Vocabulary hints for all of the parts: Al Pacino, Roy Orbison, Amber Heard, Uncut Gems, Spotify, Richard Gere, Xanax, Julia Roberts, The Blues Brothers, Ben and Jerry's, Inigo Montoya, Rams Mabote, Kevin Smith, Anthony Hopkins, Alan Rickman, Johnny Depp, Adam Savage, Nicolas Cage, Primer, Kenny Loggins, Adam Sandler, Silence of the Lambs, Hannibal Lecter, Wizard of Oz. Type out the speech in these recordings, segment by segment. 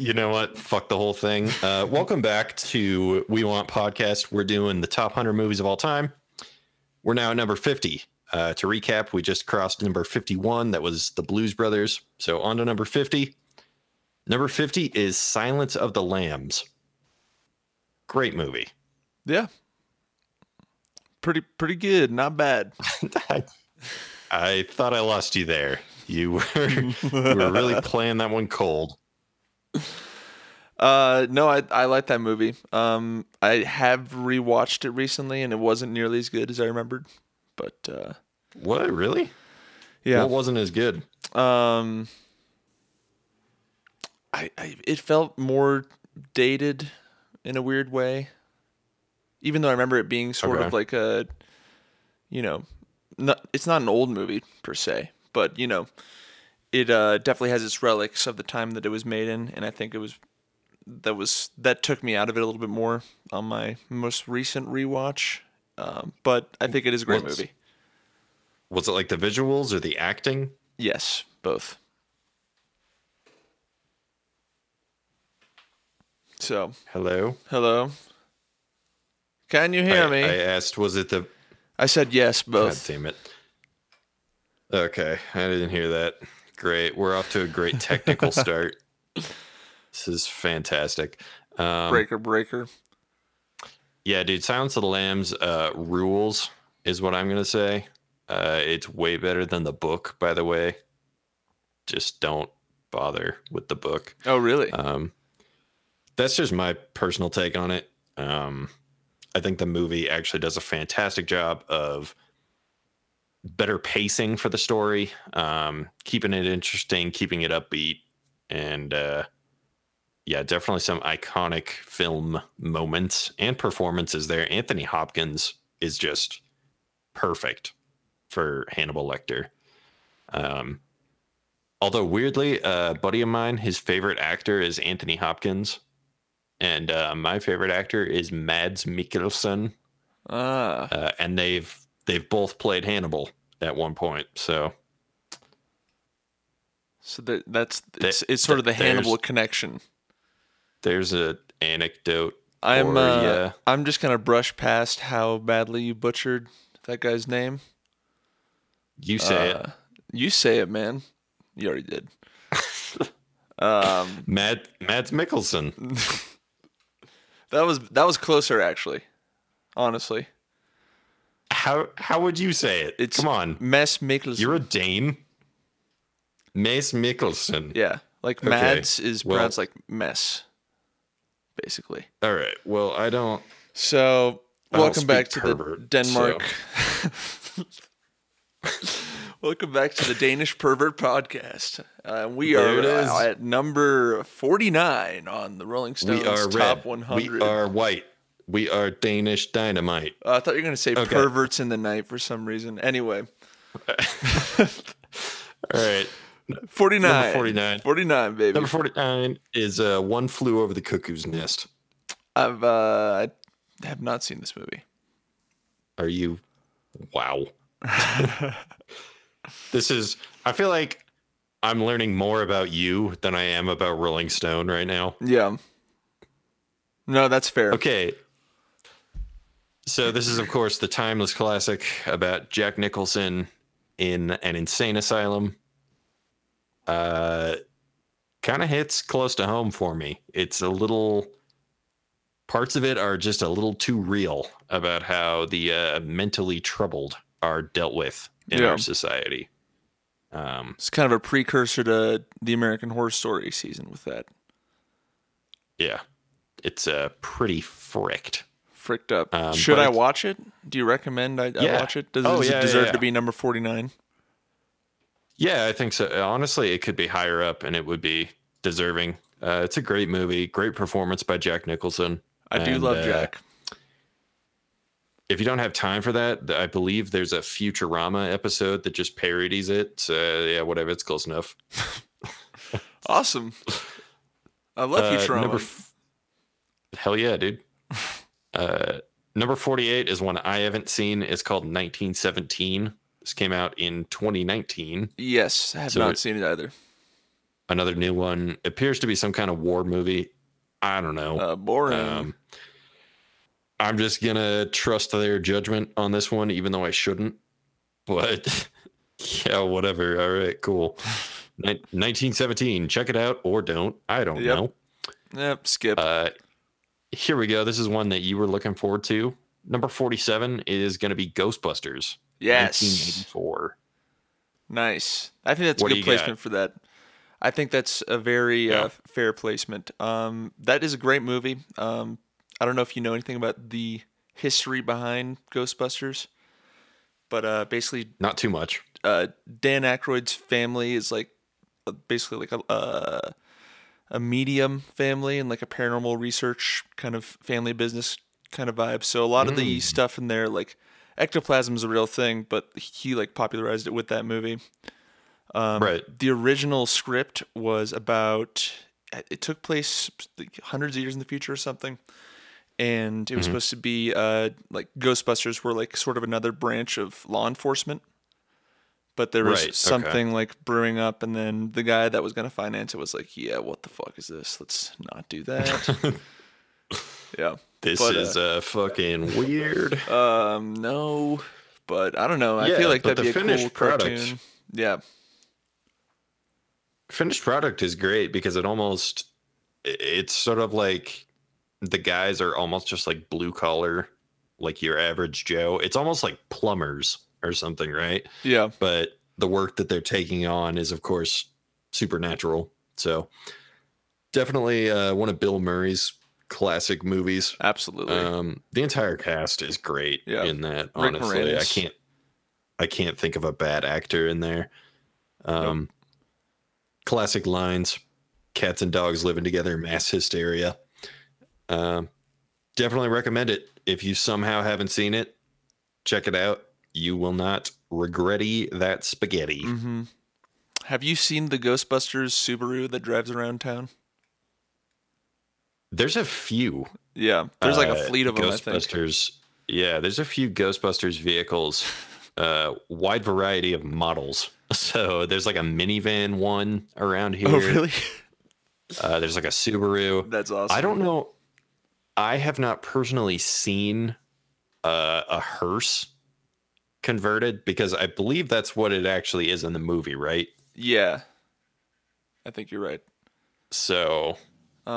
You know what? Fuck the whole thing. Welcome back to We Want Podcast. We're doing the top 100 movies of all time. We're now at number 50. To recap, we just crossed number 51. That was The Blues Brothers. So on to number 50. Number 50 is Silence of the Lambs. Great movie. Yeah. Pretty good. Not bad. I thought I lost you there. You were really playing that one cold. No, I like that movie. I have rewatched it recently, and it wasn't nearly as good as I remembered. But what, really? Yeah, what wasn't as good? It felt more dated in a weird way, even though I remember it being sort of like a, it's not an old movie per se, but it definitely has its relics of the time that it was made in, and I think that took me out of it a little bit more on my most recent rewatch. But I think it is a great movie. Was it like the visuals or the acting? Yes, both. So hello. Can you hear me? I asked, was it the? I said yes, both. God damn it. Okay, I didn't hear that. Great. We're off to a great technical start. This is fantastic. Breaker. Yeah, dude, Silence of the Lambs rules is what I'm going to say. It's way better than the book, by the way. Just don't bother with the book. Oh, really? That's just my personal take on it. I think the movie actually does a fantastic job of better pacing for the story, keeping it interesting, keeping it upbeat, and yeah, definitely some iconic film moments and performances there. Anthony Hopkins is just perfect for Hannibal Lecter. Although weirdly, a buddy of mine, his favorite actor is Anthony Hopkins, and my favorite actor is Mads Mikkelsen. And they've both played Hannibal at one point, so that's sort of the Hannibal connection. There's an anecdote. I'm just gonna brush past how badly you butchered that guy's name. You say it, man. You already did. Mads Mikkelsen. That was closer, actually. Honestly. How would you say it? Come on, Mads Mikkelsen. You're a Dane. Mads Mikkelsen. Yeah, like Mads is pronounced like mess, basically. All right. Well, I don't. So welcome back to pervert, Denmark. So. Welcome back to the Danish Pervert Podcast. We are at number 49 on the Rolling Stones Top 100. We are white. We are Danish dynamite. I thought you were going to say perverts in the night for some reason. Anyway. All right. 49. Number 49. 49, baby. Number 49 is One Flew Over the Cuckoo's Nest. I have not seen this movie. Are you? Wow. This is... I feel like I'm learning more about you than I am about Rolling Stone right now. Yeah. No, that's fair. Okay. So this is, of course, the timeless classic about Jack Nicholson in an insane asylum. Kind of hits close to home for me. It's a little... Parts of it are just a little too real about how the mentally troubled are dealt with in our society. It's kind of a precursor to the American Horror Story season with that. Yeah. It's pretty fricked. Fricked up. Should I watch it? Do you recommend I watch it? Does it deserve to be number 49? Yeah, I think so. Honestly, it could be higher up, and it would be deserving. It's a great movie. Great performance by Jack Nicholson. I do love Jack. If you don't have time for that, I believe there's a Futurama episode that just parodies it. So, yeah, whatever. It's close enough. Awesome. I love Futurama. Hell yeah, dude. Number 48 is one I haven't seen. It's called 1917. This came out in 2019. Yes, I have not seen it either. Another new one appears to be some kind of war movie. I don't know. Boring. I'm just going to trust their judgment on this one, even though I shouldn't. But yeah, whatever. All right, cool. 1917. Check it out or don't. I don't know. Yep, skip. Here we go. This is one that you were looking forward to. Number 47 is going to be Ghostbusters. Yes. 1984. Nice. I think that's a good placement for that. I think that's a very fair placement. That is a great movie. I don't know if you know anything about the history behind Ghostbusters, but basically... Not too much. Dan Aykroyd's family is like basically like a medium family and like a paranormal research kind of family business kind of vibe. So a lot of the stuff in there, like ectoplasm is a real thing, but he like popularized it with that movie. Right. The original script was about, it took place like hundreds of years in the future or something. And it was supposed to be like Ghostbusters were like sort of another branch of law enforcement. But there was something like brewing up. And then the guy that was going to finance it was like, yeah, what the fuck is this? Let's not do that. This is fucking weird. No, but I don't know. I feel like that'd be a cool cartoon. Yeah. Finished product is great because it almost, it's sort of like the guys are almost just like blue collar, like your average Joe. It's almost like plumbers or something, right? Yeah. But the work that they're taking on is, of course, supernatural. So definitely one of Bill Murray's classic movies. Absolutely. The entire cast is great in that, honestly. Rick Moranis. I can't think of a bad actor in there. Nope. Classic lines, cats and dogs living together, mass hysteria. Definitely recommend it. If you somehow haven't seen it, check it out. You will not regret-y that spaghetti. Mm-hmm. Have you seen the Ghostbusters Subaru that drives around town? There's a few. Yeah, there's like a fleet of them, I think. Ghostbusters. Yeah, there's a few Ghostbusters vehicles. Wide variety of models. So there's like a minivan one around here. Oh, really? There's like a Subaru. That's awesome. I don't know. I have not personally seen a hearse converted because I believe that's what it actually is in the movie, right? Yeah. I think you're right. So,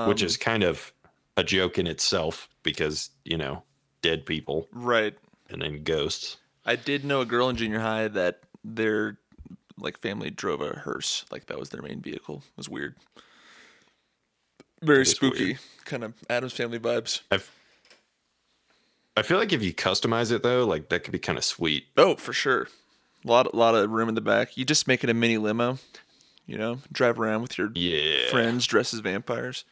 which is kind of a joke in itself because, you know, dead people. Right. And then ghosts. I did know a girl in junior high that their like family drove a hearse. Like that was their main vehicle. It was weird. Very spooky. Weird. Kind of Addams Family vibes. I feel like if you customize it though, like that could be kind of sweet. Oh, for sure. A lot of room in the back. You just make it a mini limo, you know, drive around with your friends dressed as vampires.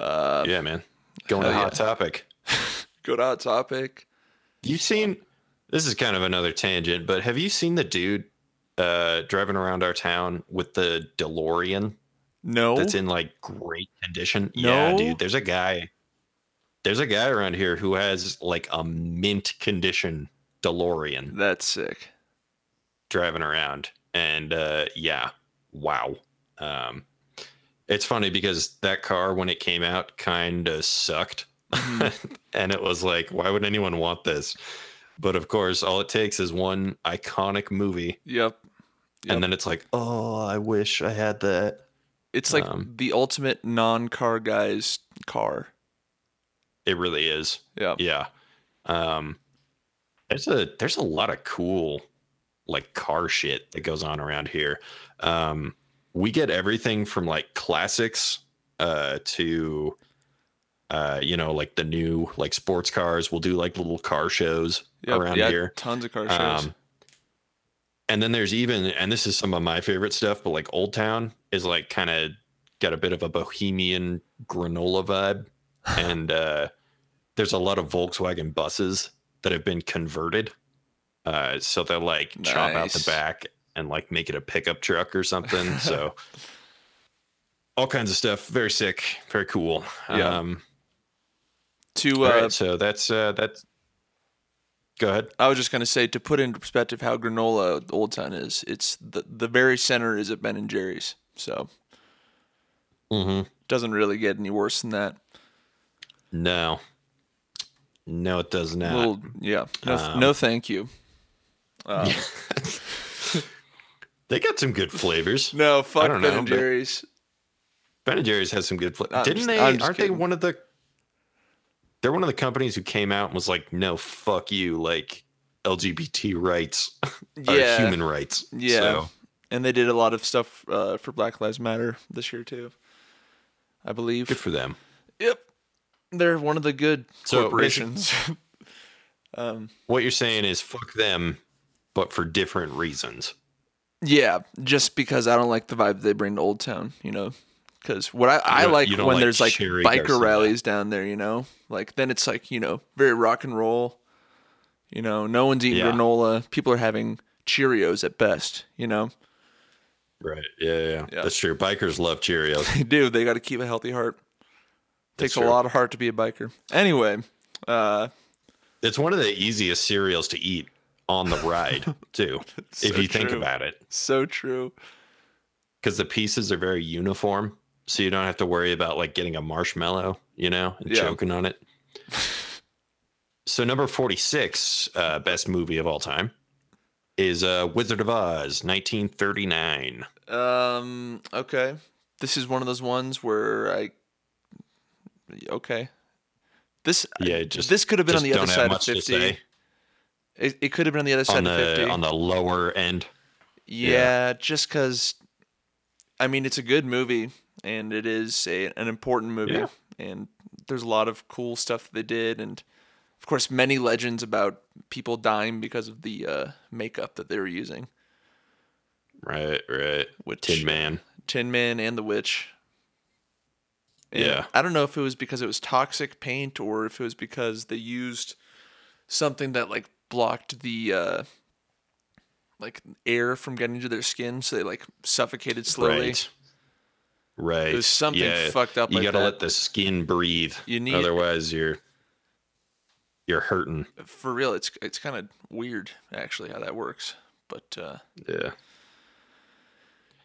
Yeah, man. Going to Hot Topic. Go to Hot Topic. You seen... This is kind of another tangent, but have you seen the dude driving around our town with the DeLorean? No. That's in like great condition. No? Yeah, dude. There's a guy around here who has like a mint condition DeLorean. That's sick. Driving around. And wow. It's funny because that car when it came out kind of sucked. And it was like, why would anyone want this? But of course, all it takes is one iconic movie. Yep. And then it's like, oh, I wish I had that. It's like the ultimate non-car guy's car. It really is. Yeah. There's a lot of cool like car shit that goes on around here. We get everything from like classics to you know, like the new like sports cars. We'll do like little car shows around here. Tons of car shows. And then there's even, and this is some of my favorite stuff, but like Old Town is like kind of got a bit of a bohemian granola vibe. And there's a lot of Volkswagen buses that have been converted. So they'll like chop out the back and like make it a pickup truck or something. So all kinds of stuff. Very sick. Very cool. Yeah. Right, so that's. Go ahead. I was just going to say, to put into perspective how granola Old Town is, it's the very center is at Ben and Jerry's. So Mm-hmm. Doesn't really get any worse than that. No. No, it does not. Well, yeah. No, thank you. They got some good flavors. No, fuck Ben and Jerry's. Ben and Jerry's has some good flavors. Aren't they one of the... They're one of the companies who came out and was like, no, fuck you. Like, LGBT rights are human rights. Yeah. So. And they did a lot of stuff for Black Lives Matter this year, too, I believe. Good for them. Yep. They're one of the good corporations. What you're saying is fuck them, but for different reasons. Yeah, just because I don't like the vibe they bring to Old Town, you know? Because what I like when like there's like biker rallies down there, you know? Like, then it's like, you know, very rock and roll. You know, no one's eating granola. People are having Cheerios at best, you know? Right. Yeah. That's true. Bikers love Cheerios. They do. They got to keep a healthy heart. Takes a lot of heart to be a biker. Anyway, it's one of the easiest cereals to eat on the ride, too, if you think about it. So true. Because the pieces are very uniform, so you don't have to worry about like getting a marshmallow, you know, and choking on it. So number 46, best movie of all time, is Wizard of Oz, 1939. Okay. This is one of those ones where this could have been on the other side of 50. It could have been on the other side of 50. On the lower end. Yeah. Just because, I mean, it's a good movie, and it is an important movie, and there's a lot of cool stuff they did, and of course, many legends about people dying because of the makeup that they were using. Right. Which, Tin Man and the Witch. And I don't know if it was because it was toxic paint or if it was because they used something that like blocked the like air from getting into their skin, so they like suffocated slowly. Right. It was something fucked up. You like gotta let the skin breathe. Otherwise you're hurting. For real, it's kind of weird actually how that works. But I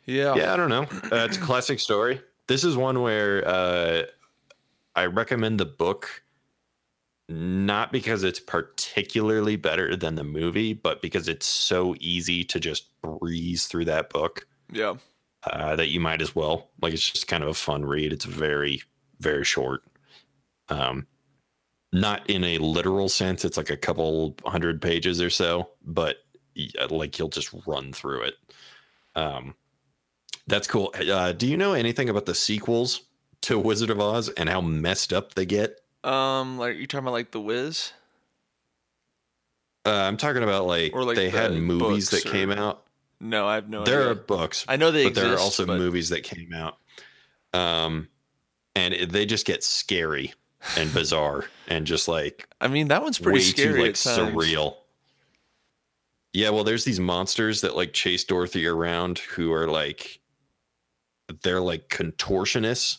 don't know. It's a classic story. This is one where I recommend the book, not because it's particularly better than the movie, but because it's so easy to just breeze through that book. Yeah. That you might as well. Like, it's just kind of a fun read. It's very, very short. Not in a literal sense. It's like a couple 100 pages or so, but like you'll just run through it. That's cool. Do you know anything about the sequels to Wizard of Oz and how messed up they get? Like you talking about like The Wiz? I'm talking about like they had movies that came out. No, I have no idea. There are books. I know they exist. But there are also movies that came out. And they just get scary and bizarre and just like, I mean, that one's pretty scary. Like surreal. Yeah, well, there's these monsters that like chase Dorothy around who are like, they're like contortionists,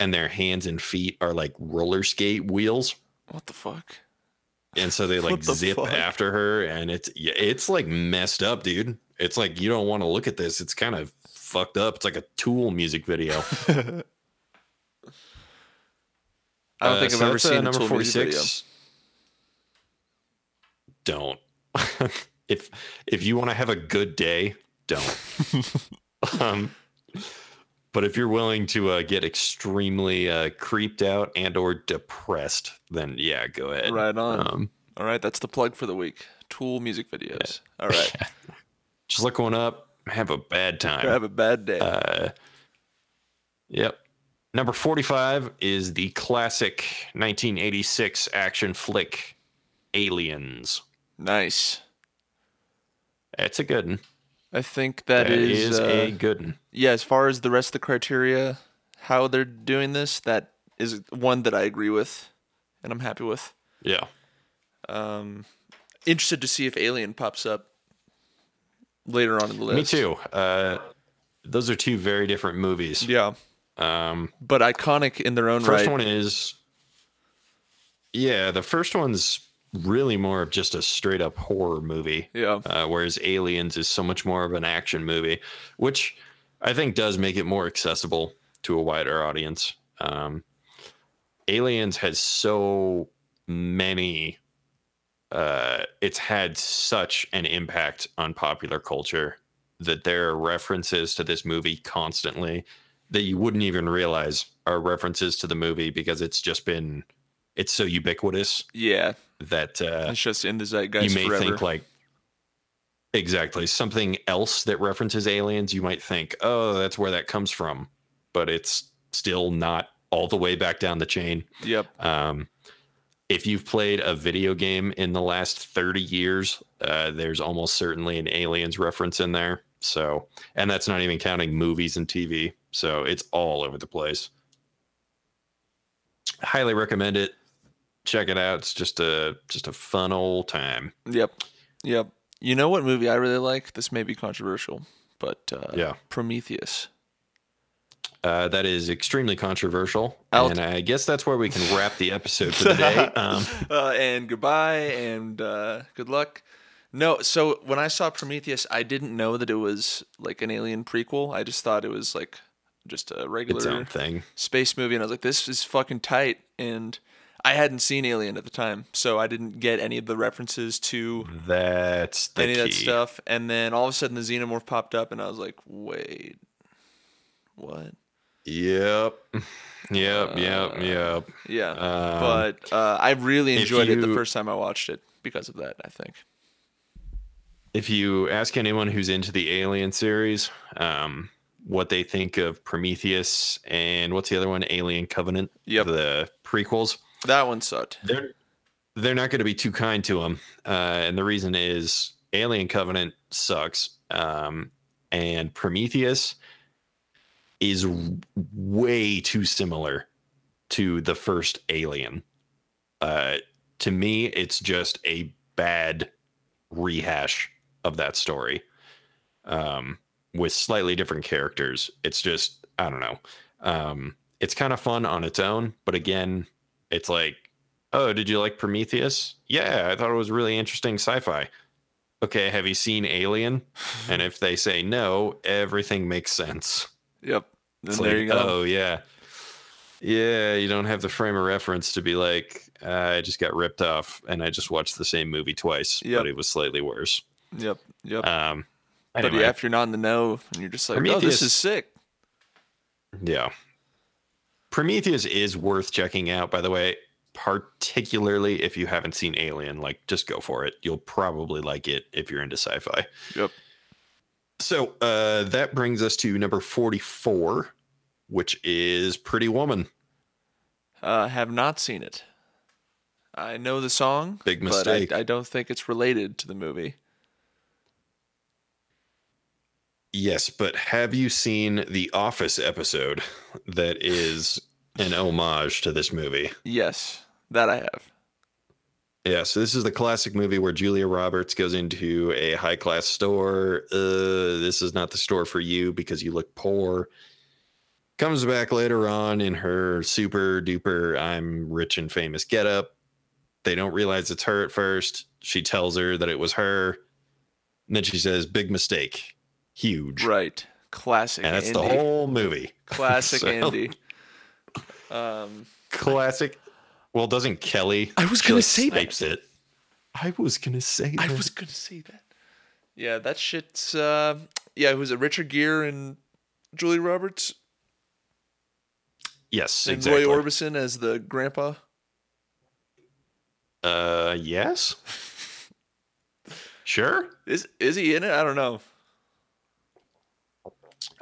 and their hands and feet are like roller skate wheels. What the fuck? And so they like zip after her, and it's like messed up, dude. It's like, you don't want to look at this. It's kind of fucked up. It's like a Tool music video. I don't think I've ever seen a Tool music video. Don't. If you want to have a good day, don't. But if you're willing to get extremely creeped out and or depressed, then yeah, go ahead. Right on. All right, that's the plug for the week. Tool music videos. Yeah. All right. Just look one up. Have a bad time. Have a bad day. Yep. Number 45 is the classic 1986 action flick, Aliens. Nice. That's a good one. I think that is a good one. Yeah, as far as the rest of the criteria, how they're doing this, that is one that I agree with and I'm happy with. Yeah. Interested to see if Alien pops up later on in the list. Me too. Those are two very different movies. Yeah. But iconic in their own right. First one is... Yeah, the first one's... really more of just a straight up horror movie. Yeah. Whereas Aliens is so much more of an action movie, which I think does make it more accessible to a wider audience. Aliens has so many, it's had such an impact on popular culture that there are references to this movie constantly that you wouldn't even realize are references to the movie, because it's just been, it's so ubiquitous. Yeah. That it's just in the zeitgeist. You may forever think like, exactly, something else that references aliens, you might think, oh, that's where that comes from, but it's still not all the way back down the chain. Yep. If you've played a video game in the last 30 years, there's almost certainly an Aliens reference in there. So, and that's not even counting movies and TV. So it's all over the place. Highly recommend it. Check it out. It's just a fun old time. Yep. Yep. You know what movie I really like? This may be controversial, but yeah. Prometheus. That is extremely controversial, and I guess that's where we can wrap the episode for the day. And goodbye, and good luck. No, so when I saw Prometheus, I didn't know that it was like an Alien prequel. I just thought it was like just a regular thing, space movie, and I was like, this is fucking tight. And I hadn't seen Alien at the time, so I didn't get any of the references to any of that stuff. And then all of a sudden, the Xenomorph popped up, and I was like, wait, what? Yep. Yeah. But I really enjoyed it the first time I watched it because of that, I think. If you ask anyone who's into the Alien series what they think of Prometheus and what's the other one? Alien Covenant. Yep. The prequels. That one sucked. They're not going to be too kind to them. And the reason is Alien Covenant sucks. And Prometheus is way too similar to the first Alien. To me, it's just a bad rehash of that story with slightly different characters. It's just, I don't know. It's kind of fun on its own, but again, it's like, oh, did you like Prometheus? Yeah, I thought it was really interesting sci-fi. Okay, have you seen Alien? And if they say no, everything makes sense. Yep. Then there you go. Oh, yeah. Yeah, you don't have the frame of reference to be like, I just got ripped off and I just watched the same movie twice, but it was slightly worse. Yep. But yeah, if you're not in the know and you're just like, oh, this is sick. Yeah. Prometheus is worth checking out, by the way, particularly if you haven't seen Alien. Like, just go for it. You'll probably like it if you're into sci-fi. Yep. So that brings us to number 44, which is Pretty Woman. Have not seen it. I know the song. Big mistake. But I don't think it's related to the movie. Yes, but have you seen the Office episode that is an homage to this movie? Yes, that I have. Yeah, so this is the classic movie where Julia Roberts goes into a high-class store. This is not the store for you because you look poor. Comes back later on in her super-duper I'm rich and famous getup. They don't realize it's her at first. She tells her that it was her. And then she says, big mistake. Huge. Right. Classic Andy. And that's the whole movie. Classic Andy. Classic. Well, doesn't Kelly? I was gonna say that. Yeah, that shit's. It was Richard Gere and Julia Roberts. Yes, and exactly. Roy Orbison as the grandpa. Yes. Sure. Is he in it? I don't know.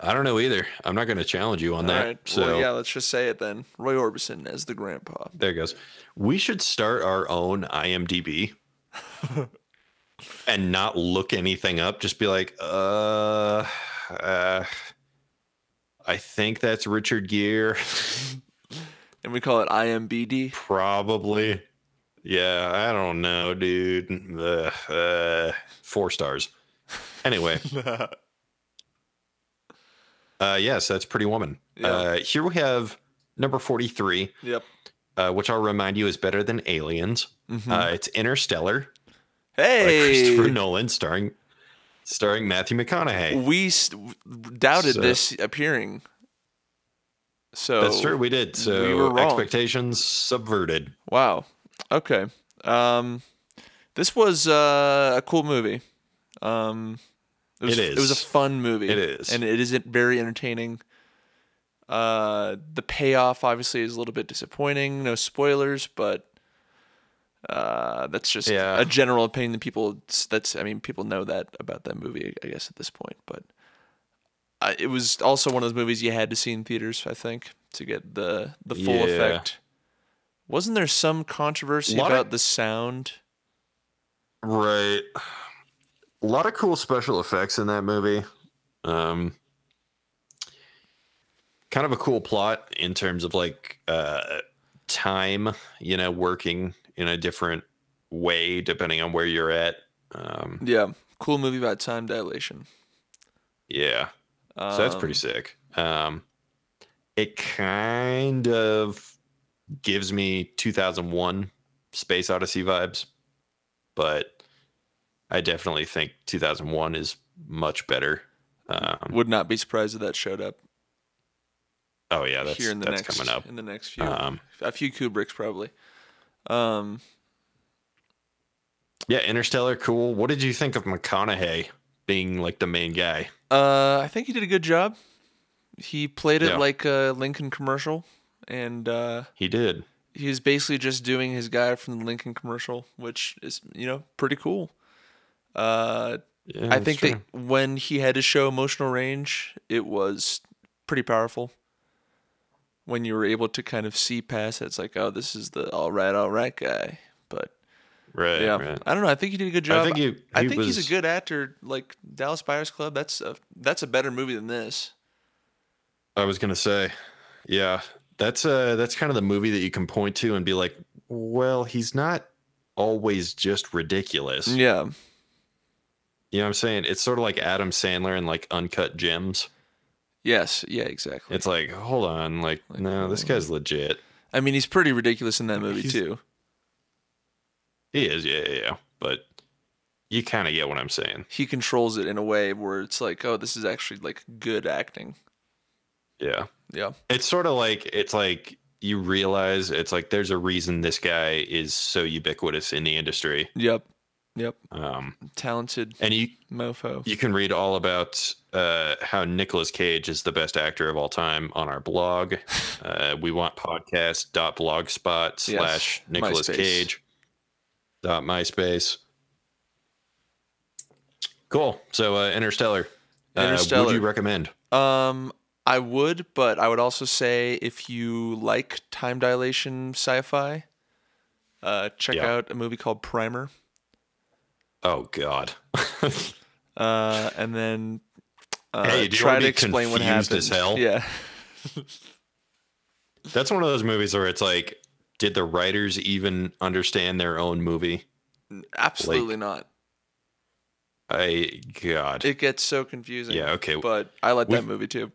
I don't know either. I'm not going to challenge you on that. Right. So well, yeah, let's just say it then. Roy Orbison as the grandpa. There it goes. We should start our own IMDb and not look anything up. Just be like, I think that's Richard Gere. And we call it IMBD. Probably. Yeah, I don't know, dude. 4 stars. Anyway. Yes, that's Pretty Woman. Yep. Here we have number 43. Yep. Which I'll remind you is better than Aliens. Mm-hmm. It's Interstellar. Hey, Christopher Nolan, starring Matthew McConaughey. We doubted this appearing. So that's true. We did. So we were wrong. Expectations subverted. Wow. Okay. This was a cool movie. It is. It was a fun movie. It is. And it isn't very entertaining. The payoff obviously is a little bit disappointing. No spoilers, but that's just a general opinion that people. People know that about that movie, I guess, at this point. But it was also one of those movies you had to see in theaters, I think, to get the full effect. Wasn't there some controversy about the sound? Right. A lot of cool special effects in that movie. Kind of a cool plot in terms of like time, you know, working in a different way depending on where you're at. Cool movie about time dilation. Yeah. So that's pretty sick. It kind of gives me 2001 Space Odyssey vibes, but I definitely think 2001 is much better. Would not be surprised if that showed up. Oh yeah, that's coming up in the next few, a few Kubricks probably. Interstellar, cool. What did you think of McConaughey being like the main guy? I think he did a good job. He played it like a Lincoln commercial, and he did. He was basically just doing his guy from the Lincoln commercial, which is, you know, pretty cool. I think that when he had to show emotional range, it was pretty powerful. When you were able to kind of see past it, it's like, oh, this is the all right guy. But I don't know. I think he did a good job. I think he was... he's a good actor. Like Dallas Buyers Club, that's a better movie than this. I was gonna say, yeah, that's kind of the movie that you can point to and be like, well, he's not always just ridiculous. Yeah, you know what I'm saying? It's sort of like Adam Sandler and like Uncut Gems. Yes. Yeah, exactly. It's like, hold on. Like no, this guy's legit. I mean, he's pretty ridiculous in that movie too. He is. Yeah. But you kind of get what I'm saying. He controls it in a way where it's like, oh, this is actually like good acting. Yeah. Yeah. It's sort of like, you realize it's like, there's a reason this guy is so ubiquitous in the industry. Yep. Talented and mofo. You can read all about how Nicolas Cage is the best actor of all time on our blog. We Want Podcast .blogspot / Nicolas Cage .myspace. Cool. So Interstellar. Would you recommend? I would, but I would also say if you like time dilation sci-fi, check out a movie called Primer. Oh God! And then try to explain what happens. As hell? Yeah, that's one of those movies where it's like, did the writers even understand their own movie? Absolutely not. It gets so confusing. Yeah, okay, but I like that movie too.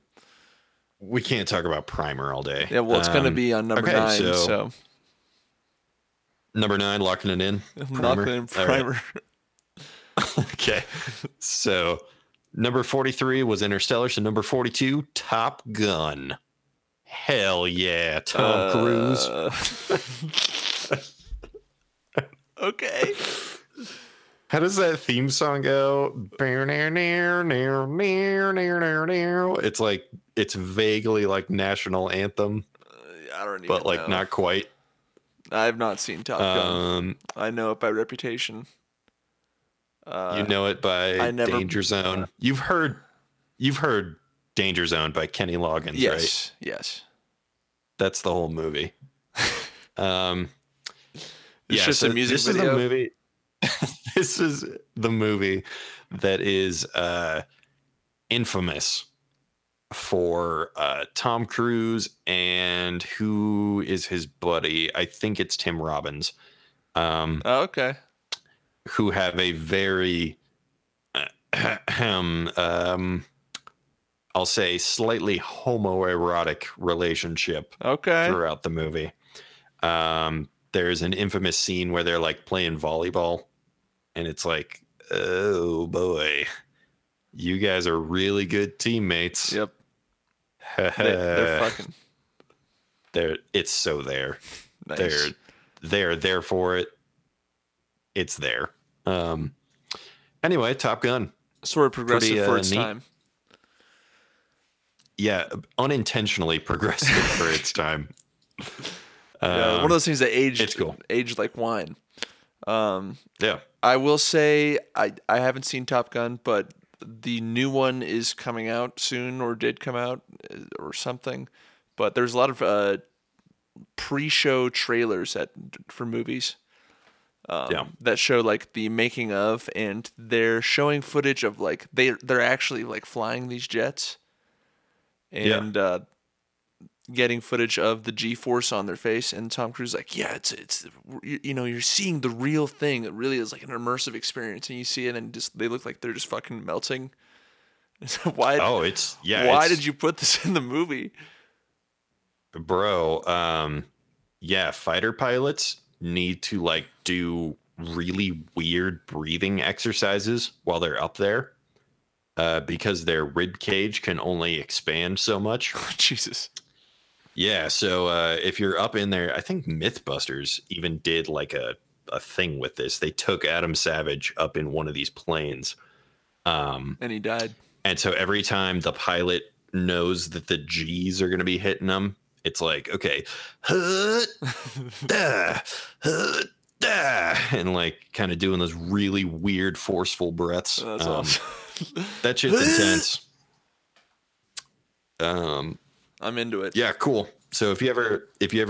We can't talk about Primer all day. Yeah, well, it's going to be on number 9. So number 9, locking it in. Primer. Right. Okay, so number 43 was Interstellar, so number 42, Top Gun. Hell yeah, Tom Cruise. Okay. How does that theme song go? It's like, it's vaguely like National Anthem. I don't even know. But like not quite. I have not seen Top Gun. I know it by reputation. You know it by Danger Zone. You've heard Danger Zone by Kenny Loggins, right? Yes. That's the whole movie. It's just a music video. This is the movie that is infamous for Tom Cruise and who is his buddy? I think it's Tim Robbins. Okay. Who have a very, I'll say, slightly homoerotic relationship throughout the movie. There's an infamous scene where they're like playing volleyball, and it's like, oh boy, you guys are really good teammates. Yep. They're fucking. Nice. They're there for it. It's there. Anyway, Top Gun. Sort of progressive for its time. Yeah, unintentionally progressive for its time. Yeah, one of those things that aged like wine. Yeah. I will say I haven't seen Top Gun, but the new one is coming out soon or did come out or something. But there's a lot of pre-show trailers for movies that show like the making of, and they're showing footage of like they're actually like flying these jets and getting footage of the G-force on their face, and Tom Cruise is like, it's you know, you're seeing the real thing. It really is like an immersive experience, and you see it, and just they look like they're just fucking melting. Why did you put this in the movie, bro? Fighter pilots need to like do really weird breathing exercises while they're up there, because their rib cage can only expand so much. Jesus. Yeah. So if you're up in there, I think Mythbusters even did like a thing with this. They took Adam Savage up in one of these planes, and he died. And so every time the pilot knows that the G's are going to be hitting them, it's like, okay, and like kind of doing those really weird, forceful breaths. That's awesome. That shit's intense. I'm into it. Yeah, cool. So if you ever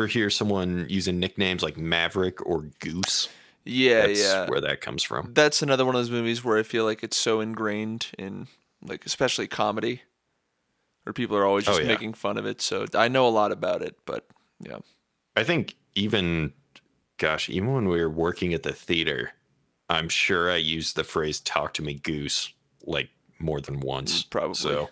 hear someone using nicknames like Maverick or Goose, that's where that comes from. That's another one of those movies where I feel like it's so ingrained in like especially comedy. Or people are always just making fun of it. So I know a lot about it, but yeah. I think even when we were working at the theater, I'm sure I used the phrase "talk to me, goose" like more than once. Probably. So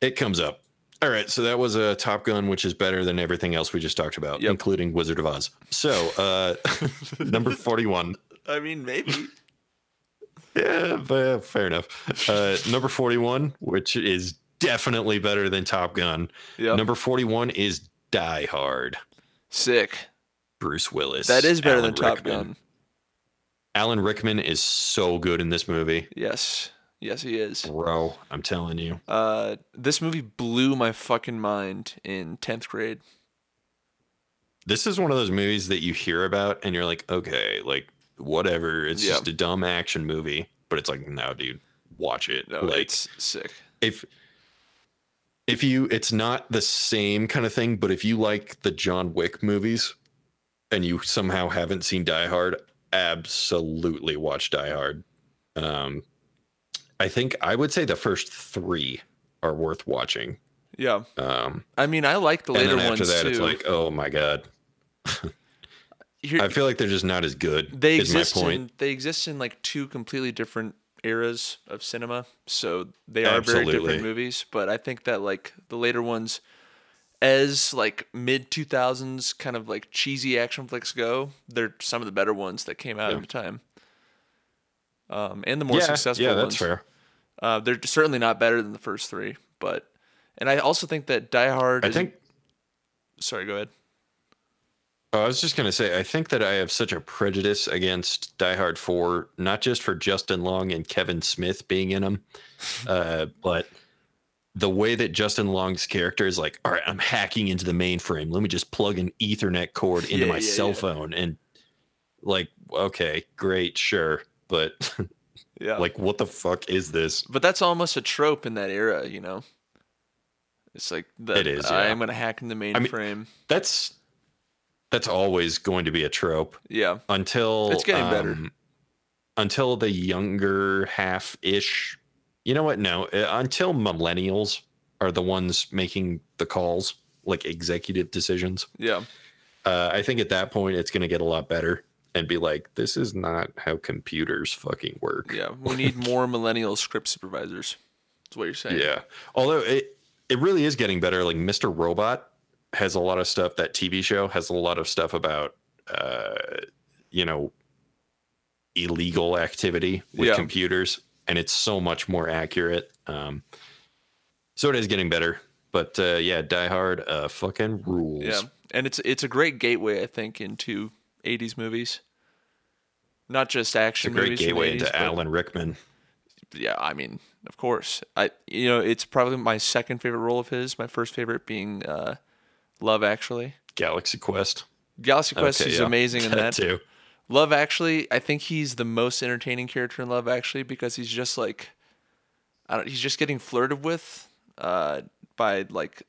it comes up. All right. So that was a Top Gun, which is better than everything else we just talked about, including Wizard of Oz. So number 41. I mean, maybe. Yeah, but fair enough. Number 41, which is definitely better than Top Gun. Yep. Number 41 is Die Hard. Sick. Bruce Willis. That is better than Top Gun. Alan Rickman is so good in this movie. Yes. Yes, he is. Bro, I'm telling you. This movie blew my fucking mind in 10th grade. This is one of those movies that you hear about and you're like, okay, like whatever. It's just a dumb action movie. But it's like, no, dude, watch it. No, like, it's sick. It's not the same kind of thing, but if you like the John Wick movies and you somehow haven't seen Die Hard, absolutely watch Die Hard. I think I would say the first three are worth watching. Yeah. I mean, I like the later ones too. And then after that, it's like, oh my God. I feel like they're just not as good. They exist in like two completely different eras of cinema, so they are very different movies, but I think that like the later ones, as like mid-2000s kind of like cheesy action flicks go, they're some of the better ones that came out at the time, and the more successful ones. That's fair. They're certainly not better than the first three, and I also think that Die Hard sorry, go ahead. I was just going to say, I think that I have such a prejudice against Die Hard 4, not just for Justin Long and Kevin Smith being in them, but the way that Justin Long's character is like, all right, I'm hacking into the mainframe. Let me just plug an Ethernet cord into my cell phone. And like, okay, great, sure. But like, what the fuck is this? But that's almost a trope in that era, you know? It's like, I'm going to hack in the mainframe. I mean, that's always going to be a trope. Yeah. Until it's getting better. Until the younger half ish. You know what? No, until millennials are the ones making the calls, like executive decisions. Yeah. I think at that point it's going to get a lot better and be like, this is not how computers fucking work. Yeah. We need more millennial script supervisors. That's what you're saying. Yeah. Although it really is getting better. Like Mr. Robot has a lot of stuff. That TV show has a lot of stuff about, you know, illegal activity with computers, and it's so much more accurate. So it is getting better, But yeah, Die Hard fucking rules. Yeah, and it's a great gateway, I think, into 80s movies. Not just action movies. It's a great gateway into Alan Rickman. Yeah, I mean, of course. It's probably my second favorite role of his. My first favorite being Love Actually. Galaxy Quest. Galaxy Quest is amazing in that too. Love Actually, I think he's the most entertaining character in Love Actually because he's just like, he's just getting flirted with by like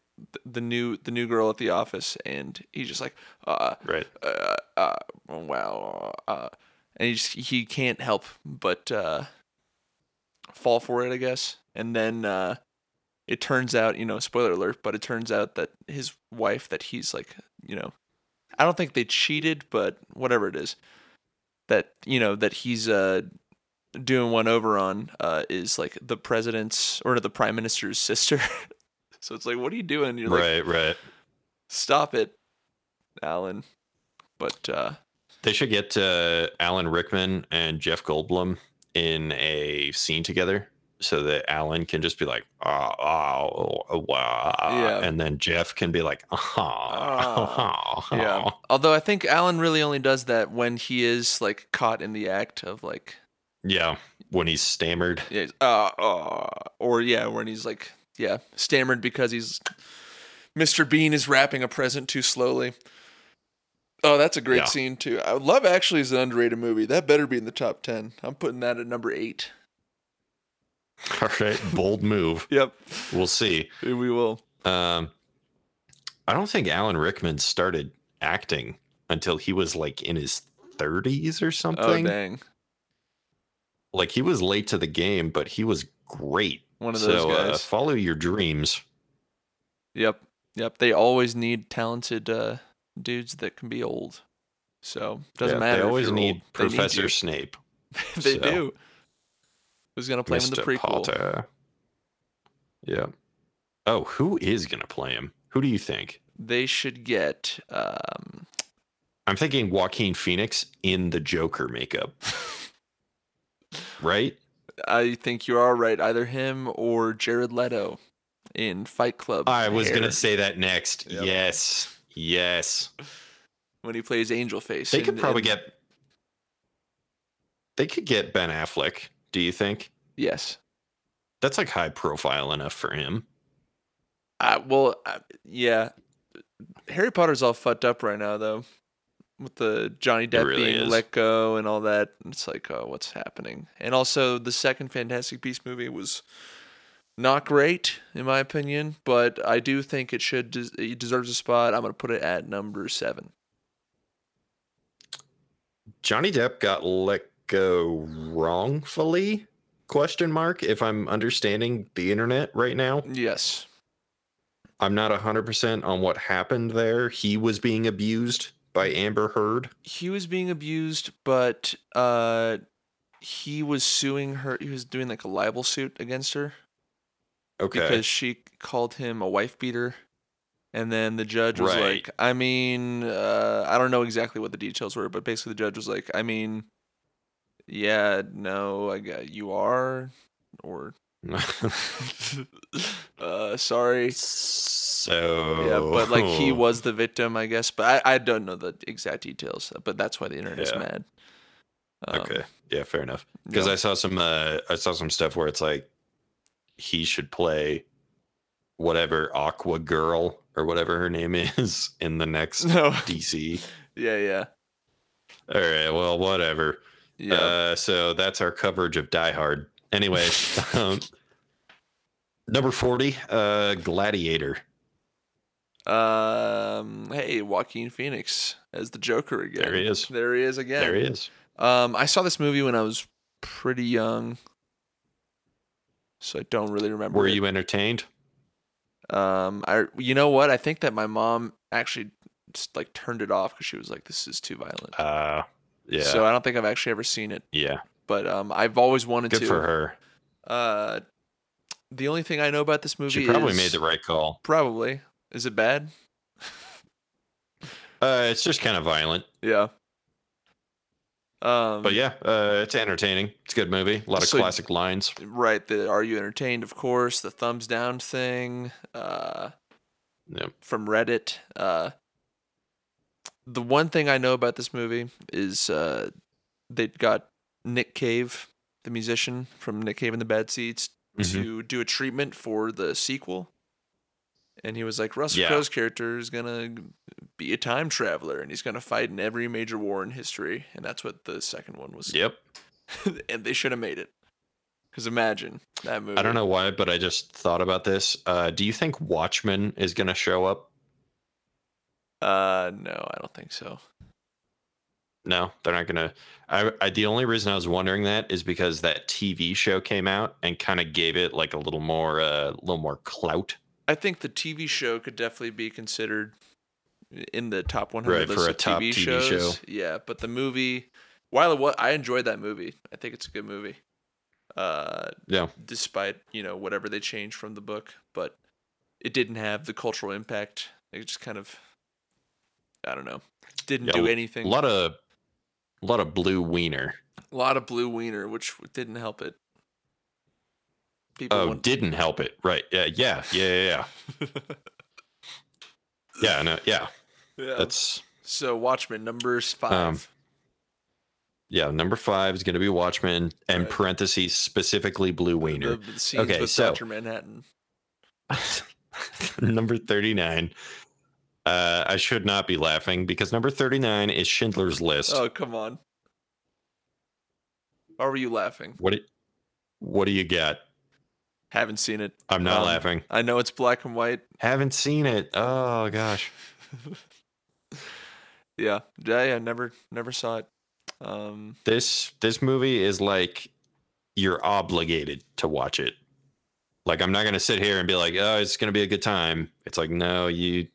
the new girl at the office, and he's just like, and he can't help but fall for it, I guess. And then it turns out, spoiler alert, but it turns out that his wife that he's like, I don't think they cheated, but whatever it is, that that he's doing one over on is like the president's or the prime minister's sister. So it's like, what are you doing? You're right, like, right. Stop it, Alan. But they should get Alan Rickman and Jeff Goldblum in a scene together, so that Alan can just be like, wow, yeah. And then Jeff can be like, yeah. Although I think Alan really only does that when he is like caught in the act of like, yeah, when he's stammered, yeah, or yeah, when he's like, yeah, stammered because he's Mr. Bean is wrapping a present too slowly. Oh, that's a great scene too. Love Actually is an underrated movie. That better be in the top 10. I'm putting that at number 8. All right, bold move. Yep. We'll see. We will. I don't think Alan Rickman started acting until he was like in his 30s or something. Oh, dang. Like, he was late to the game, but he was great. One of those guys. Follow your dreams. Yep. Yep. They always need talented dudes that can be old. So, doesn't matter. They always need old. Professor need Snape. They do. Who's going to play him in the prequel? Potter. Yeah. Oh, who is going to play him? Who do you think? They should get... I'm thinking Joaquin Phoenix in the Joker makeup. Right? I think you are right. Either him or Jared Leto in Fight Club. I was going to say that next. Yep. Yes. When he plays Angel Face. They could probably get... They could get Ben Affleck. Do you think? Yes. That's like high profile enough for him. Yeah. Harry Potter's all fucked up right now, though. With the Johnny Depp being let go and all that. And it's like, oh, what's happening? And also, the second Fantastic Beasts movie was not great, in my opinion. But I do think it deserves a spot. I'm going to put it at number 7. Johnny Depp got let go wrongfully, if I'm understanding the internet right now. Yes. I'm not 100% on what happened there. He was being abused by Amber Heard. He was being abused, but he was suing her. He was doing like a libel suit against her. Okay. Because she called him a wife beater. And then the judge was like, I don't know exactly what the details were, but basically the judge was like, yeah, no, I got you are, or sorry. So yeah, but like he was the victim, I guess. But I don't know the exact details. But that's why the internet is mad. Okay, yeah, fair enough. Because I saw some stuff where it's like he should play whatever Aqua Girl or whatever her name is in the next DC. Yeah. All right. Well, whatever. Yeah. So that's our coverage of Die Hard. Anyway, number 40, Gladiator. Hey, Joaquin Phoenix as the Joker again. There he is again. I saw this movie when I was pretty young, so I don't really remember. Were you entertained? You know what? I think that my mom actually just like turned it off because she was like, "This is too violent." Yeah. So I don't think I've actually ever seen it. Yeah. But I've always wanted to. Good for her. The only thing I know about this movie is... She probably made the right call. Probably. Is it bad? It's just kind of violent. Yeah. But yeah, it's entertaining. It's a good movie. A lot of classic lines. Right. The "Are you entertained?" of course. The thumbs down thing. Yep. From Reddit. The one thing I know about this movie is they got Nick Cave, the musician from Nick Cave and the Bad Seeds, to do a treatment for the sequel. And he was like, Russell Crowe's character is going to be a time traveler, and he's going to fight in every major war in history. And that's what the second one was. Yep. And they should have made it. Because imagine that movie. I don't know why, but I just thought about this. Do you think Watchmen is going to show up? No, I don't think so. No, they're not going to. The only reason I was wondering that is because that TV show came out and kind of gave it like a little more clout. I think the TV show could definitely be considered in the top 100 list of TV shows. Yeah, but the movie, I enjoyed that movie. I think it's a good movie. Yeah. Despite, whatever they changed from the book, but it didn't have the cultural impact. It just kind of, I don't know, didn't do anything. A lot of blue wiener. A lot of blue wiener, which didn't help it. Didn't help it. Right. Yeah. Yeah, no, yeah. That's so Watchmen number 5. Number 5 is going to be Watchmen and parentheses specifically blue wiener. The scenes with Dr. Manhattan. Number 39. I should not be laughing because number 39 is Schindler's List. Oh, come on. Why were you laughing? What do you got? Haven't seen it. I'm not laughing. I know it's black and white. Haven't seen it. Oh gosh. Yeah. Never saw it. This movie is like you're obligated to watch it. Like I'm not gonna sit here and be like, oh, it's gonna be a good time. It's like no, you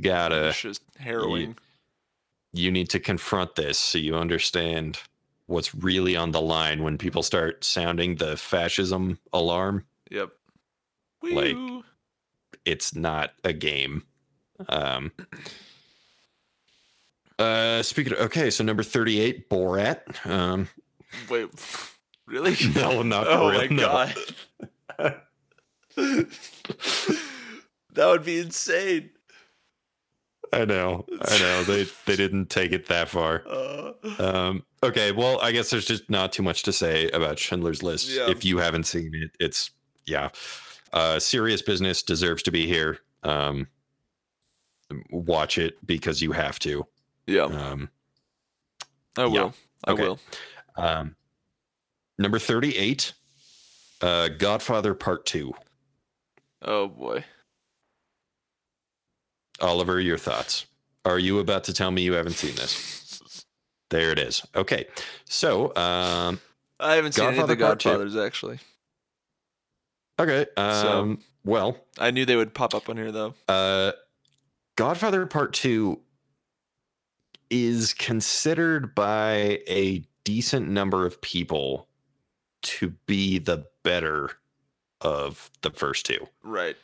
gotta. It's just harrowing. You need to confront this so you understand what's really on the line when people start sounding the fascism alarm. Yep. Wee-oo. Like it's not a game. Speaking of, so number 38, Borat. Wait, really? No, not for real. Oh my God. That would be insane. I know. They didn't take it that far. Okay, well, I guess there's just not too much to say about Schindler's List. Yeah. If you haven't seen it, it's serious business, deserves to be here. Watch it because you have to. Yeah. I will. Yeah. I will. Number 38, Godfather Part 2. Oh boy. Oliver, your thoughts. Are you about to tell me you haven't seen this? There it is. Okay. So, I haven't seen any of the Godfathers actually. Okay. Well, I knew they would pop up on here though. Godfather Part 2 is considered by a decent number of people to be the better of the first two. Right.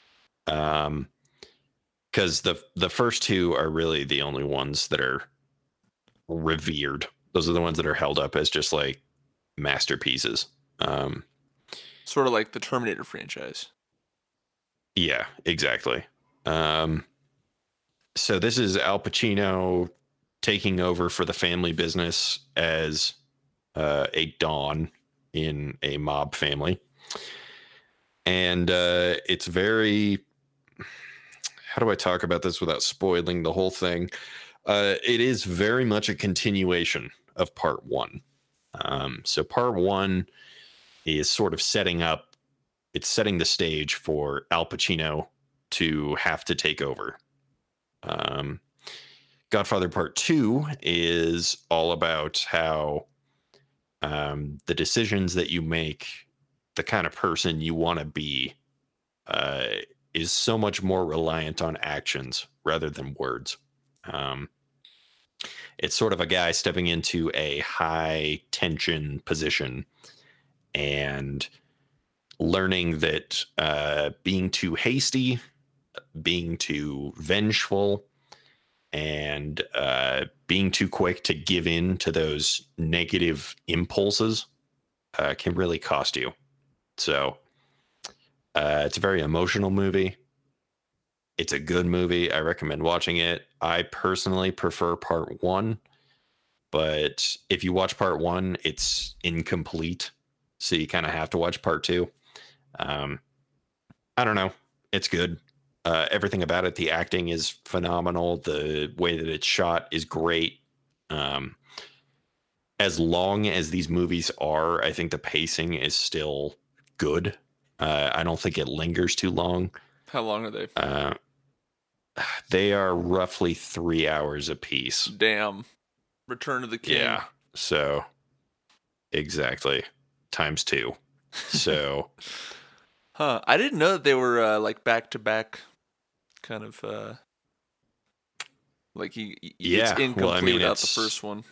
Because the first two are really the only ones that are revered. Those are the ones that are held up as just like masterpieces. Sort of like the Terminator franchise. Yeah, exactly. So this is Al Pacino taking over for the family business as a don in a mob family. And it's very... How do I talk about this without spoiling the whole thing? It is very much a continuation of part one. So part one is sort of setting the stage for Al Pacino to have to take over. Godfather Part 2 is all about how the decisions that you make, the kind of person you want to be, is so much more reliant on actions rather than words. It's sort of a guy stepping into a high tension position and learning that being too hasty, being too vengeful, and being too quick to give in to those negative impulses can really cost you. So, it's a very emotional movie. It's a good movie. I recommend watching it. I personally prefer part one, but if you watch part one, it's incomplete, so you kind of have to watch part two. I don't know. It's good. Everything about it, the acting is phenomenal. The way that it's shot is great. As long as these movies are, I think the pacing is still good. I don't think it lingers too long. How long are they? They are roughly 3 hours apiece. Damn. Return of the King. Yeah. So exactly. Times two. So I didn't know that they were like back to back kind of like it's incomplete without the first one.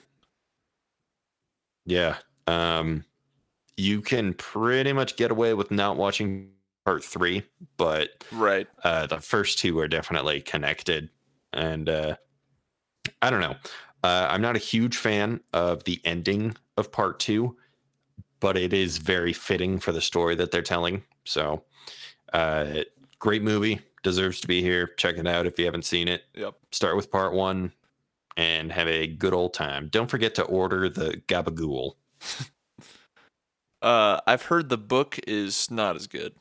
Yeah. You can pretty much get away with not watching part three, but the first two are definitely connected. And I don't know. I'm not a huge fan of the ending of part two, but it is very fitting for the story that they're telling. So great movie. Deserves to be here. Check it out if you haven't seen it. Yep. Start with part one and have a good old time. Don't forget to order the gabagool. I've heard the book is not as good.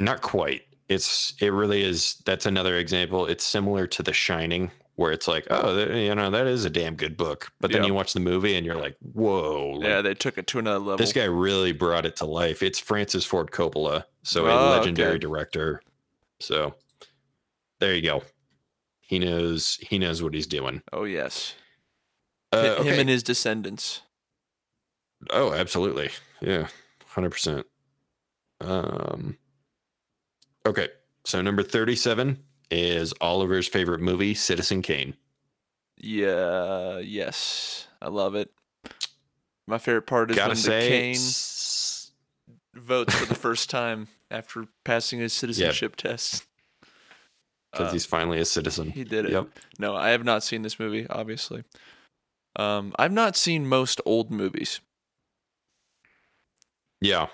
Not quite. It really is. That's another example. It's similar to The Shining, where it's like, that is a damn good book. But then you watch the movie and you're like, whoa. Like, they took it to another level. This guy really brought it to life. It's Francis Ford Coppola, so a legendary director. So there you go. He knows what he's doing. Oh, yes. Him and his descendants. Oh, absolutely. Yeah, 100%. Okay, so number 37 is Oliver's favorite movie, Citizen Kane. Yeah, yes, I love it. My favorite part is Kane votes for the first time after passing his citizenship test. Because he's finally a citizen. He did it. Yep. No, I have not seen this movie, obviously. I've not seen most old movies. Yeah.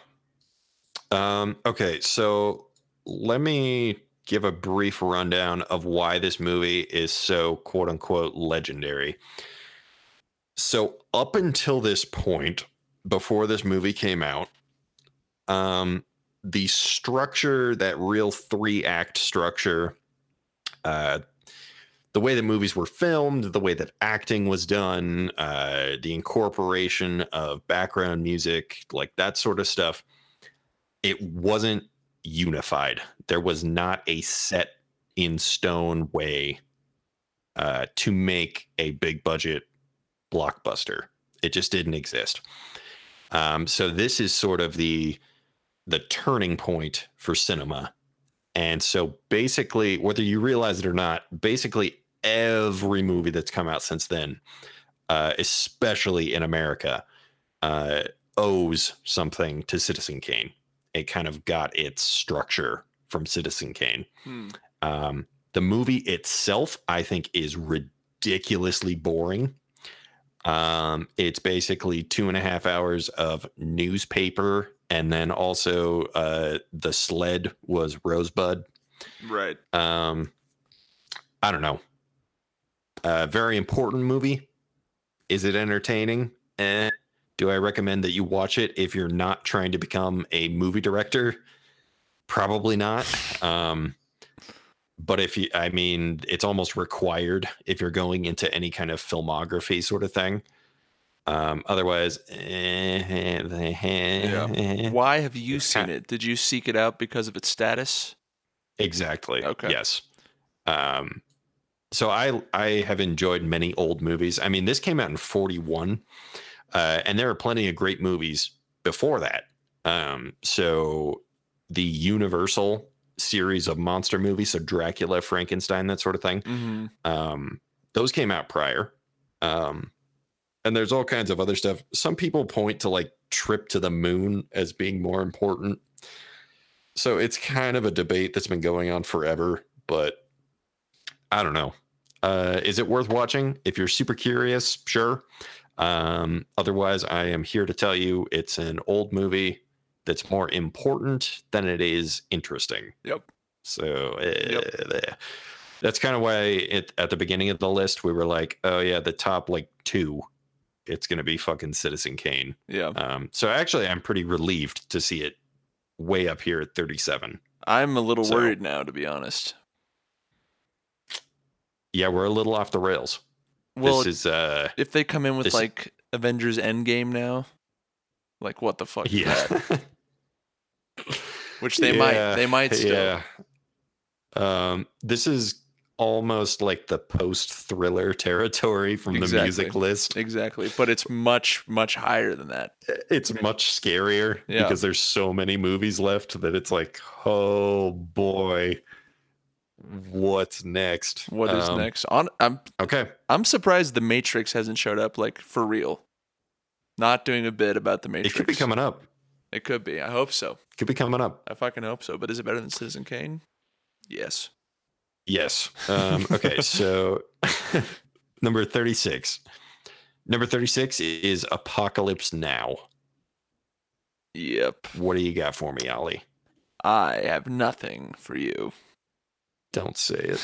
Okay, so let me give a brief rundown of why this movie is so quote unquote legendary. So up until this point, before this movie came out, the structure, that real 3-act structure, the way the movies were filmed, the way that acting was done, the incorporation of background music, like that sort of stuff, it wasn't unified. There was not a set in stone way to make a big budget blockbuster. It just didn't exist. So this is sort of the turning point for cinema. And so basically, whether you realize it or not, basically every movie that's come out since then, especially in America, owes something to Citizen Kane. It kind of got its structure from Citizen Kane. The movie itself, I think, is ridiculously boring. It's basically 2.5 hours of newspaper, and then also the sled was Rosebud. Right. I don't know. A very important movie. Is it entertaining? Do I recommend that you watch it if you're not trying to become a movie director? Probably not. But if you, I mean, it's almost required if you're going into any kind of filmography sort of thing. Otherwise, Why have you seen it? Did you seek it out because of its status? Exactly. Okay. Yes. So I have enjoyed many old movies. I mean, this came out in 1941. And there are plenty of great movies before that. So the Universal series of monster movies, so Dracula, Frankenstein, that sort of thing, those came out prior. And there's all kinds of other stuff. Some people point to like Trip to the Moon as being more important. So it's kind of a debate that's been going on forever, but I don't know. Is it worth watching? If you're super curious, sure. Otherwise, I am here to tell you it's an old movie that's more important than it is interesting. Yep. So that's kind of why at the beginning of the list, we were like, oh yeah, the top like two, it's going to be fucking Citizen Kane. Yeah. So actually I'm pretty relieved to see it way up here at 37. I'm a little worried now, to be honest. Yeah, we're a little off the rails. Well, this is, if they come in with like Avengers Endgame now, like what the fuck? Yeah. Which they might still. Yeah. This is almost like the post-thriller territory from the music list. Exactly. But it's much, much higher than that. It's much scarier because there's so many movies left that it's like, oh boy, what's next? What is next? I'm surprised The Matrix hasn't showed up, like for real. Not doing a bit about The Matrix. It could be coming up. It could be. I hope so. It could be coming up. I fucking hope so. But is it better than Citizen Kane? Yes. Yes. Okay, so number 36. Number 36 is Apocalypse Now. Yep. What do you got for me, Ollie? I have nothing for you. Don't say it.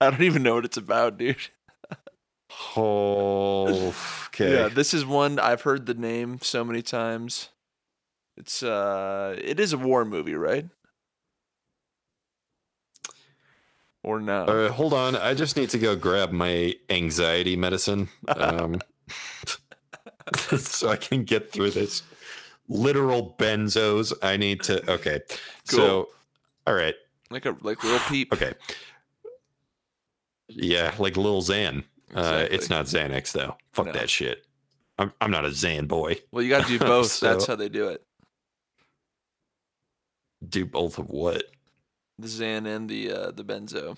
I don't even know what it's about, dude. Oh, okay. Yeah, this is one I've heard the name so many times. It's it is a war movie, right? Or no? Hold on, I just need to go grab my anxiety medicine, so I can get through this. Literal benzos. I need to. Okay, cool. So all right, like Lil Peep. Okay, yeah, like Lil Xan. Exactly. It's not Xanax though. Fuck no. That shit. I'm not a Xan boy. Well, you got to do both. So that's how they do it. Do both of what? The Xan and the benzo.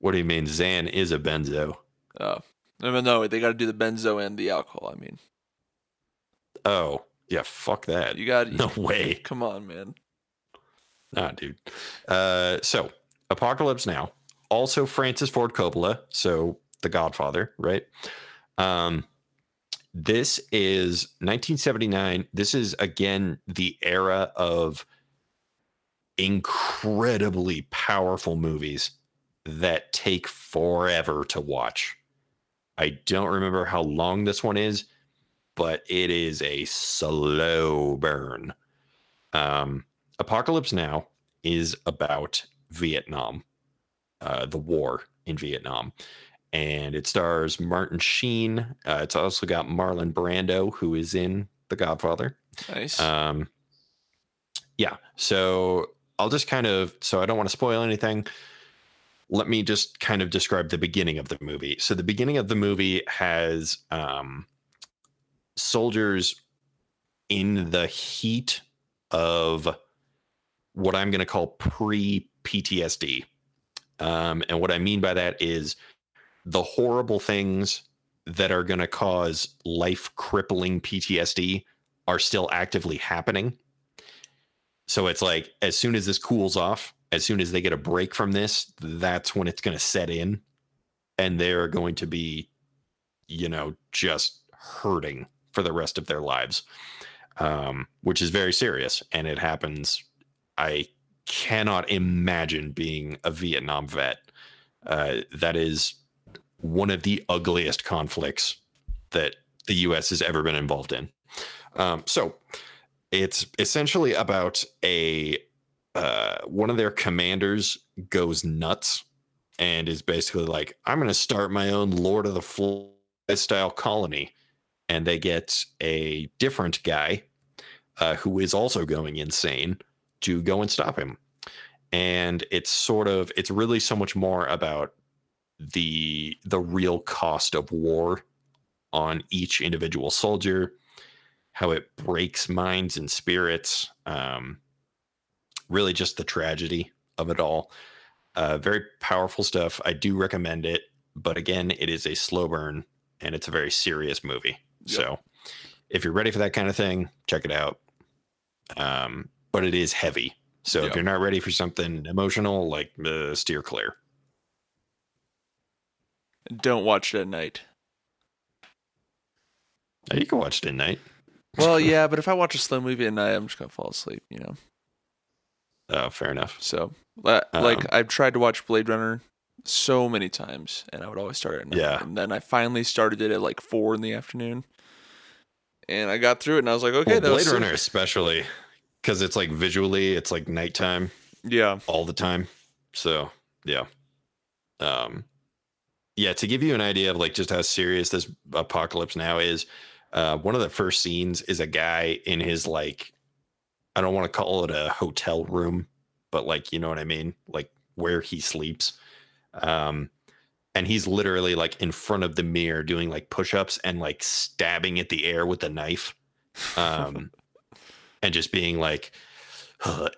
What do you mean? Xan is a benzo. Oh, no, they got to do the benzo and the alcohol. I mean, oh yeah, fuck that. You got no way. Come on, man. Nah, dude. So Apocalypse Now, also Francis Ford Coppola, so The Godfather, right? This is 1979. This is again the era of incredibly powerful movies that take forever to watch. I don't remember how long this one is, but it is a slow burn. Apocalypse Now is about Vietnam, the war in Vietnam, and it stars Martin Sheen. It's also got Marlon Brando, who is in The Godfather. Nice. Yeah, so I'll just kind of, so I don't want to spoil anything. Let me just kind of describe the beginning of the movie. So the beginning of the movie has soldiers in the heat of what I'm going to call pre-PTSD. And what I mean by that is the horrible things that are going to cause life-crippling PTSD are still actively happening. So it's like, as soon as this cools off, as soon as they get a break from this, that's when it's going to set in. And they're going to be, you know, just hurting for the rest of their lives, which is very serious. And it happens. I cannot imagine being a Vietnam vet. That is one of the ugliest conflicts that the U.S. has ever been involved in. So it's essentially about a one of their commanders goes nuts and is basically like, I'm going to start my own Lord of the Flies style colony. And they get a different guy who is also going insane to go and stop him. And it's sort of, it's really so much more about the real cost of war on each individual soldier, how it breaks minds and spirits, really just the tragedy of it all. Very powerful stuff. I do recommend it, but again, it is a slow burn and it's a very serious movie. Yep. So if you're ready for that kind of thing, check it out. But it is heavy. So if you're not ready for something emotional, like steer clear. Don't watch it at night. You can watch it at night. Well, yeah, but if I watch a slow movie at night, I'm just gonna fall asleep, you know. Oh, fair enough. So, like, I've tried to watch Blade Runner so many times, and I would always start at night. Yeah. And then I finally started it at like 4 p.m, and I got through it, and I was like, okay, well, Blade Runner especially, because it's like visually, it's like nighttime. Yeah. All the time. So yeah. Yeah, to give you an idea of like just how serious this apocalypse now is, one of the first scenes is a guy in his, like, I don't want to call it a hotel room, but like, you know what I mean? Like where he sleeps. And he's literally like in front of the mirror doing like push-ups and like stabbing at the air with a knife. And just being like,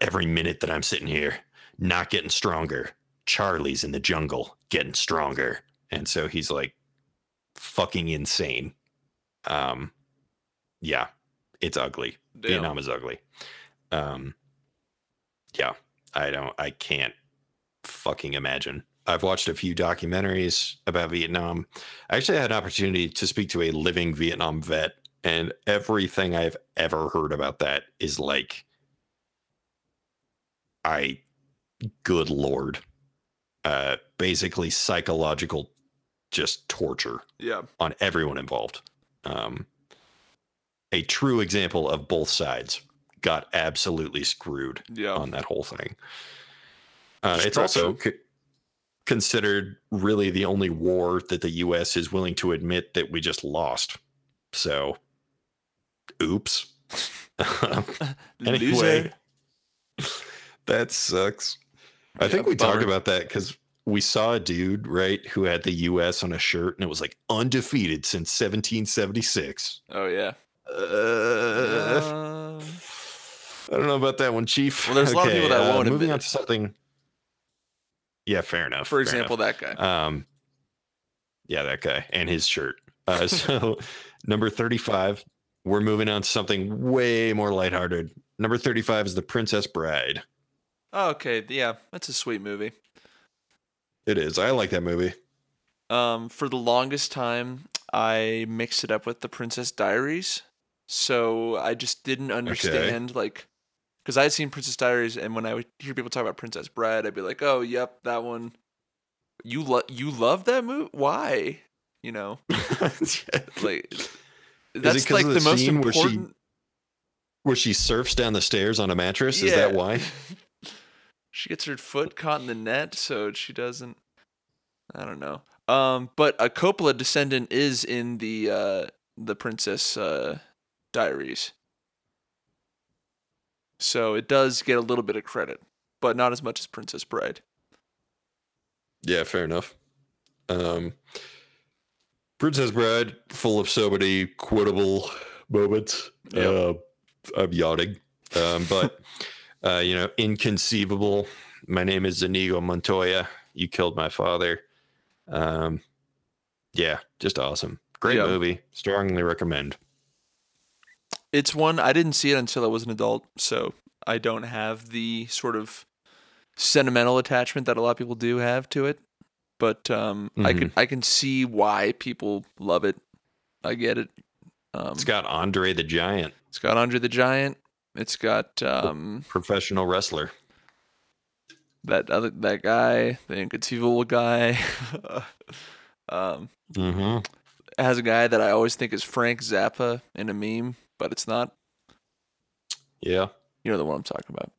every minute that I'm sitting here, not getting stronger. Charlie's in the jungle getting stronger. And so he's like fucking insane. Yeah, it's ugly. Damn. Vietnam is ugly. Yeah, I can't fucking imagine. I've watched a few documentaries about Vietnam. I actually had an opportunity to speak to a living Vietnam vet, and everything I've ever heard about that is like, good Lord, basically psychological just torture, yeah, on everyone involved. A true example of both sides got absolutely screwed, yeah, on that whole thing. It's also considered really the only war that the U.S. is willing to admit that we just lost. So, oops. Anyway, that sucks. I think we talked about that because we saw a dude, right, who had the U.S. on a shirt, and it was like undefeated since 1776. Oh, yeah. I don't know about that one, Chief. Well, there's a lot of people that won't. Moving on to something. Yeah, fair enough. For example, that guy. Yeah, that guy and his shirt. So number 35, we're moving on to something way more lighthearted. Number 35 is The Princess Bride. Oh, okay, yeah, that's a sweet movie. It is. I like that movie. For the longest time, I mixed it up with The Princess Diaries. So I just didn't understand, like, because I had seen Princess Diaries, and when I would hear people talk about Princess Bride, I'd be like, "Oh, yep, that one." You love that movie? Why? You know, like that's like the most important. Where she surfs down the stairs on a mattress. Yeah. Is that why? She gets her foot caught in the net, so she doesn't. I don't know. But a Coppola descendant is in the Princess Diaries. So it does get a little bit of credit, but not as much as Princess Bride. Yeah, fair enough. Princess Bride, full of so many quotable moments. Yep. I'm yawning. But, you know, inconceivable. My name is Inigo Montoya. You killed my father. Yeah, just awesome. Great movie. Strongly recommend. It's one, I didn't see it until I was an adult, so I don't have the sort of sentimental attachment that a lot of people do have to it. But I can see why people love it. I get it. It's got Andre the Giant. It's got professional wrestler. That guy, the inconceivable guy. It has a guy that I always think is Frank Zappa in a meme. But it's not. Yeah. You know the one I'm talking about.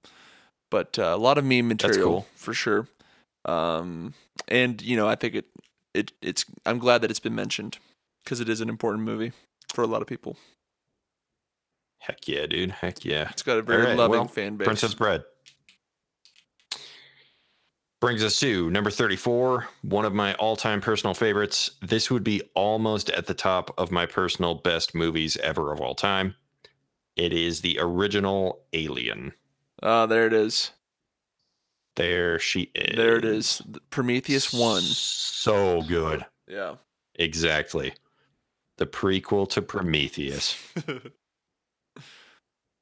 But a lot of meme material, cool, for sure. And, you know, I think it's. I'm glad that it's been mentioned because it is an important movie for a lot of people. Heck yeah, dude. Heck yeah. It's got a very loving fan base. Princess Bride. Brings us to number 34, one of my all-time personal favorites. This would be almost at the top of my personal best movies ever of all time. It is the original Alien. Ah, there it is. There she is. There it is. Prometheus 1. So good. Yeah. Exactly. The prequel to Prometheus.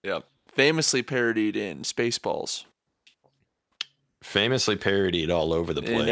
Yeah. Famously parodied in Spaceballs. Famously parodied all over the place.